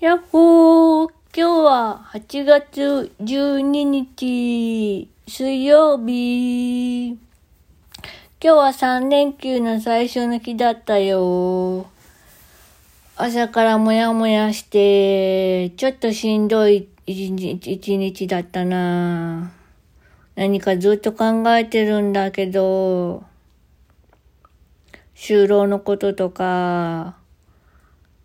やっほー、今日は8月12日水曜日。今日は3連休の最初の日だったよ。朝からもやもやしてちょっとしんどい一日だったな。何かずっと考えてるんだけど、就労のこととか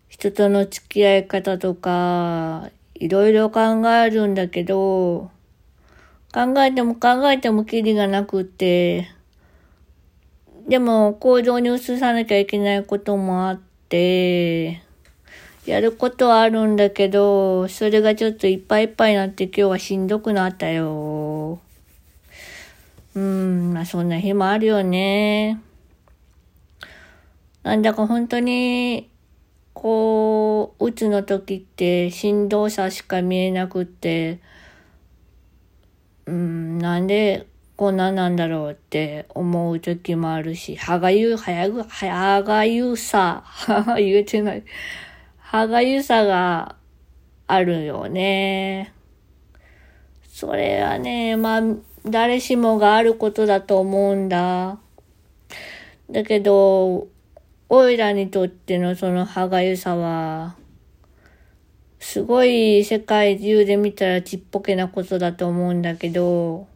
人との付き合い方とか、いろいろ考えるんだけど、考えてもキリがなくって、でも行動に移さなきゃいけないこともあって、やることはあるんだけど、それがちょっといっぱいいっぱいになって今日はしんどくなったよ。そんな日もあるよね。なんだか本当に、うつの時ってしんどさしか見えなくって、なんでこんなんなんだろうって思う時もあるし、歯がゆさがあるよね。それはね、誰しもがあることだと思うんだ。だけど、おいらにとってのその歯がゆさは、すごい世界中で見たらちっぽけなことだと思うんだけど、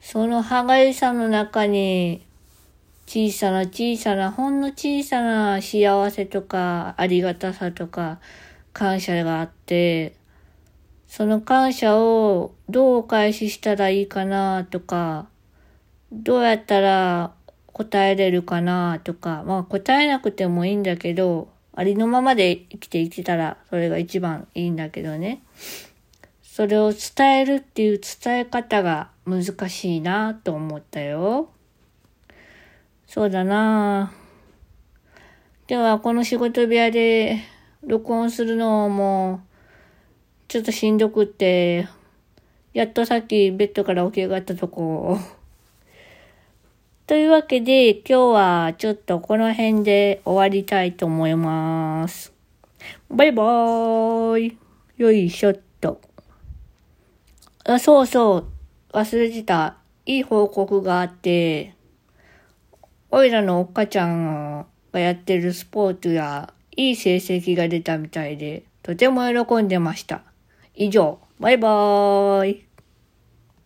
その歯がゆさの中に、ほんの小さな幸せとか、ありがたさとか、感謝があって、その感謝をどうお返ししたらいいかなとか、どうやったら答えれるかなとか、答えなくてもいいんだけど、ありのままで生きてたらそれが一番いいんだけどね。それを伝えるっていう伝え方が難しいなと思ったよ。そうだな。ではこの仕事部屋で録音するのもちょっとしんどくって、やっとさっきベッドから起き上がったとこ。というわけで今日はちょっとこの辺で終わりたいと思います。バイバーイ。よいしょっと。忘れてた。いい報告があって、おいらのおっかちゃんがやってるスポーツやいい成績が出たみたいで、とても喜んでました。以上、バイバーイ。